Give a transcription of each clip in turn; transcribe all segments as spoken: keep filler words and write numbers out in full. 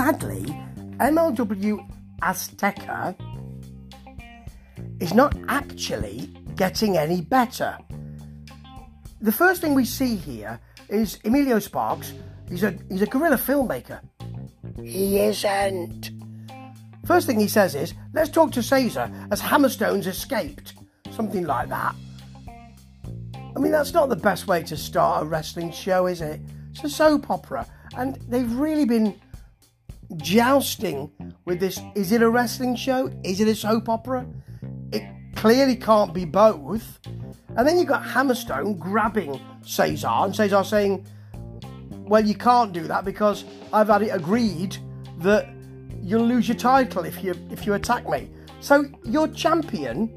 sadly, M L W Azteca is not actually getting any better. The first thing we see here is Emilio Sparks. He's a he's a guerrilla filmmaker. He isn't. First thing he says is, let's talk to Cesar as Hammerstone's escaped. Something like that. I mean, that's not the best way to start a wrestling show, is it? It's a soap opera. And they've really been jousting with this. Is it a wrestling show? Is it a soap opera? It clearly can't be both. And then you've got Hammerstone grabbing Cesar, and Cesar saying, well, you can't do that because I've had it agreed that you'll lose your title if you if you attack me. So your champion,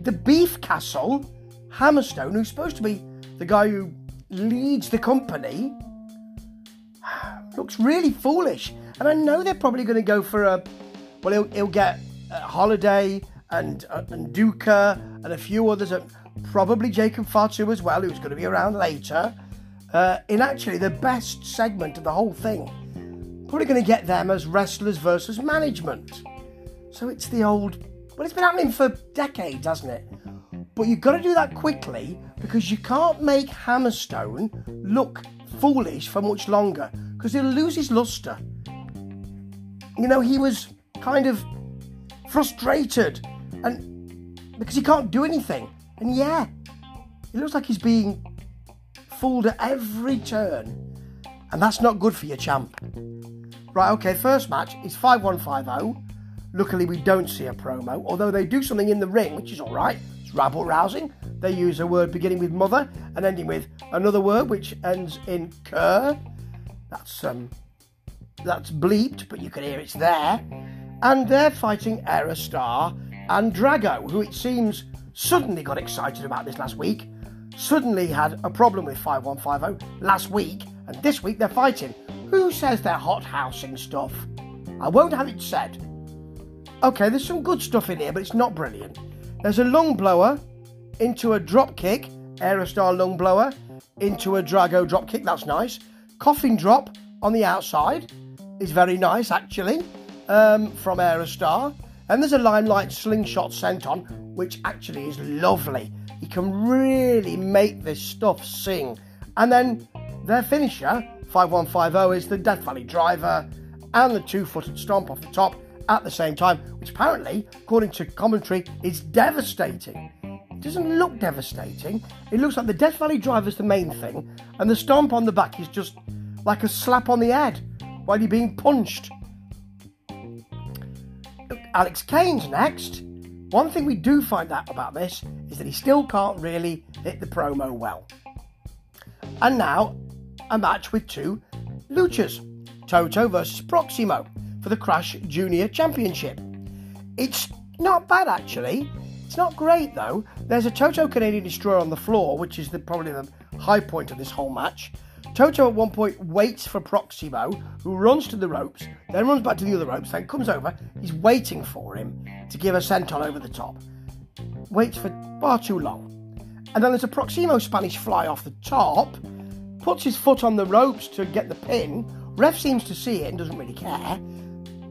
the Beef Castle, Hammerstone, who's supposed to be the guy who leads the company, looks really foolish. And I know they're probably going to go for a, well, he'll, he'll get a Holiday and, uh, and Duca and a few others, and probably Jacob Fatu as well, who's going to be around later, uh, in actually the best segment of the whole thing. Probably going to get them as wrestlers versus management. So it's the old, well, it's been happening for decades, hasn't it? But you've got to do that quickly because you can't make Hammerstone look foolish for much longer because he'll lose his luster. You know, he was kind of frustrated and because he can't do anything. And yeah, it looks like he's being fooled at every turn. And that's not good for your champ. Right, okay, first match is five one five zero. Luckily, we don't see a promo, although they do something in the ring, which is all right. It's rabble-rousing. They use a word beginning with mother and ending with another word, which ends in cur. That's, um, that's bleeped, but you can hear it's there. And they're fighting Aerostar and Drago, who it seems suddenly got excited about this last week, suddenly had a problem with five one five zero last week, and this week they're fighting. Who says they're hothousing stuff? I won't have it said. Okay, there's some good stuff in here, but it's not brilliant. There's a lung blower into a drop kick, Aerostar lung blower into a Drago drop kick, that's nice. Coffin drop on the outside is very nice, actually, um, from Aerostar. And there's a limelight slingshot sent on, which actually is lovely. He can really make this stuff sing. And then their finisher, five one five zero, is the Death Valley driver and the two-footed stomp off the top at the same time, which apparently, according to commentary, is devastating. It doesn't look devastating. It looks like the Death Valley driver is the main thing, and the stomp on the back is just like a slap on the head while you're being punched. Alex Kane's next. One thing we do find out about this is that he still can't really hit the promo well. And now, a match with two luchas, Toto versus Proximo for the Crash Junior Championship. It's not bad, actually. It's not great, though. There's a Toto Canadian Destroyer on the floor, which is the, probably the high point of this whole match. Toto at one point waits for Proximo, who runs to the ropes, then runs back to the other ropes, then comes over. He's waiting for him to give a senton over the top. Waits for far too long. And then there's a Proximo Spanish fly off the top, puts his foot on the ropes to get the pin. Ref seems to see it and doesn't really care.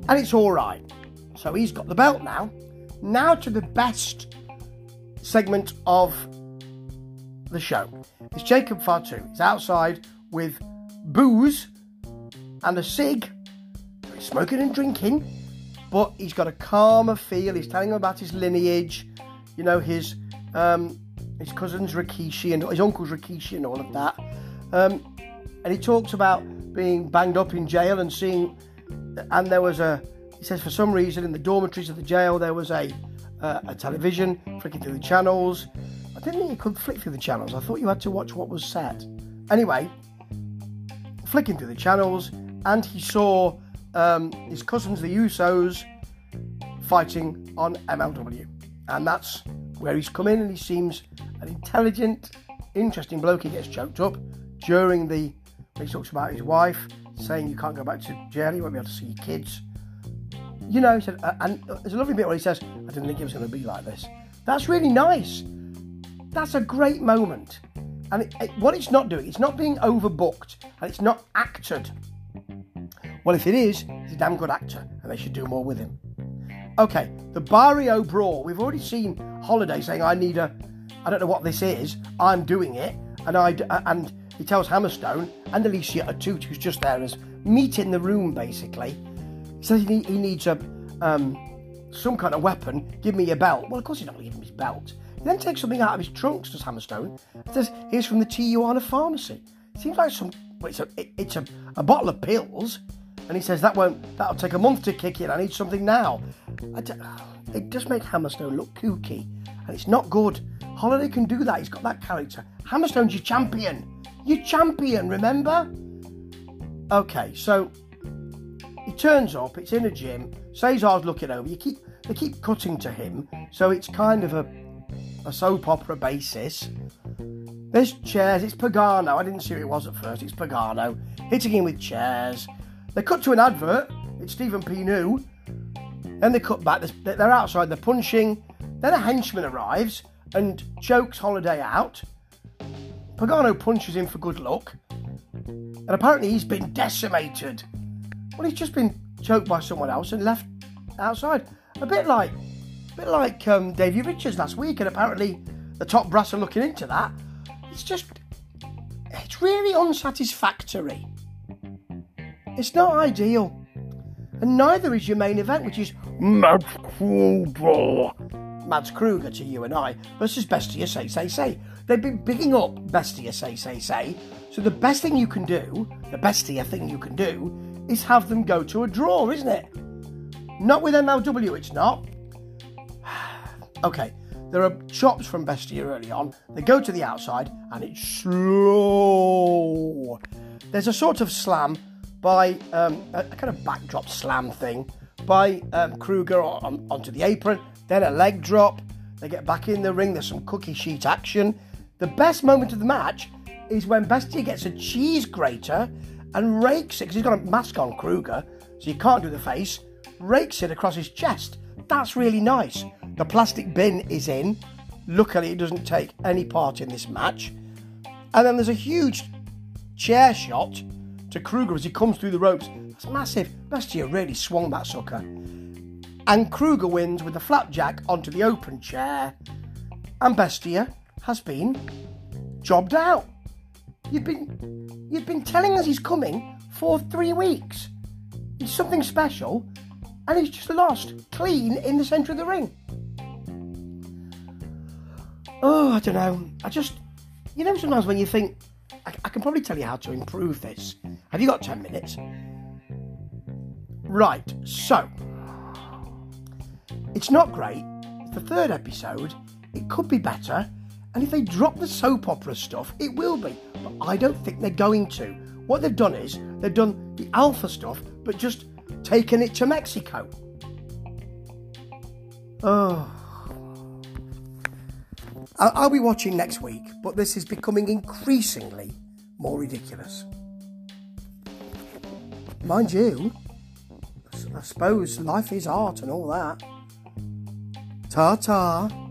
And it's all right. So he's got the belt now. Now to the best segment of the show. It's Jacob Fatu. He's outside with booze and a cig. He's smoking and drinking. But he's got a calmer feel. He's telling him about his lineage. You know, his, um, his cousin's Rikishi and his uncle's Rikishi and all of that. Um, and he talks about being banged up in jail and seeing, and there was a, he says for some reason in the dormitories of the jail there was a uh, a television flicking through the channels. I didn't think you could flick through the channels. I thought you had to watch what was said. Anyway, flicking through the channels, and he saw um, his cousins, the Usos, fighting on M L W. And that's where he's come in, and he seems an intelligent, interesting bloke. He gets choked up during the, he talks about his wife saying you can't go back to jail, you won't be able to see your kids. You know, he said, uh, and there's a lovely bit where he says, I didn't think it was going to be like this. That's really nice. That's a great moment. And it, it, what it's not doing, it's not being overbooked and it's not acted. Well, if it is, he's a damn good actor, and they should do more with him. Okay, the Barrio Brawl. We've already seen Holiday saying, I need a... I don't know what this is. I'm doing it. And I, and he tells Hammerstone and Alicia Attout, who's just there as meat in the room, basically. He says he needs a, um, some kind of weapon. Give me your belt. Well, of course he's not going to give him his belt. He then takes something out of his trunks, does Hammerstone. He says, here's from the T U R pharmacy. Seems like some... Well, it's a, it, it's a, a bottle of pills. And he says, that won't, that'll take a month to kick in. I need something now. I d- it does make Hammerstone look kooky. And it's not good. Holiday can do that. He's got that character. Hammerstone's your champion. Your champion, remember? Okay, so he turns up. It's in a gym. Cesar's looking over. You keep They keep cutting to him. So it's kind of a, a soap opera basis. There's chairs. It's Pagano. I didn't see who it was at first. It's Pagano. Hitting him with chairs. They cut to an advert. It's Stephen P. New. Then they cut back. They're outside. They're punching. Then a henchman arrives and chokes Holiday out. Pagano punches him for good luck. And apparently he's been decimated. Well, he's just been choked by someone else and left outside. A bit like, a bit like um, Davy Richards last week. And apparently the top brass are looking into that. It's just... It's really unsatisfactory. It's not ideal. And neither is your main event, which is Mads Kruger. Mads Kruger to you and I versus Bestia Say Say Say. They've been bigging up Bestia Say Say Say. So the best thing you can do, the bestia thing you can do, is have them go to a draw, isn't it? Not with M L W, it's not. Okay, there are chops from Bestia early on. They go to the outside and it's slow. There's a sort of slam by um, a kind of backdrop slam thing by um, Kruger on, on, onto the apron, then a leg drop, they get back in the ring, there's some cookie sheet action. The best moment of the match is when Bestia gets a cheese grater and rakes it, because he's got a mask on, Kruger, so you can't do the face, rakes it across his chest. That's really nice. The plastic bin is in. Luckily, it doesn't take any part in this match. And then there's a huge chair shot to Kruger as he comes through the ropes. That's massive. Bestia really swung that sucker. And Kruger wins with the flapjack onto the open chair. And Bestia has been jobbed out. You've been you've been telling us he's coming for three weeks. It's something special, and he's just lost clean in the centre of the ring. Oh, I don't know. I just, you know, sometimes when you think, I, I can probably tell you how to improve this. Have you got ten minutes? Right, so. It's not great. It's the third episode. It could be better. And if they drop the soap opera stuff, it will be. But I don't think they're going to. What they've done is, they've done the alpha stuff, but just taken it to Mexico. Oh. I'll be watching next week, but this is becoming increasingly more ridiculous. Mind you, I suppose life is art and all that. Ta-ta.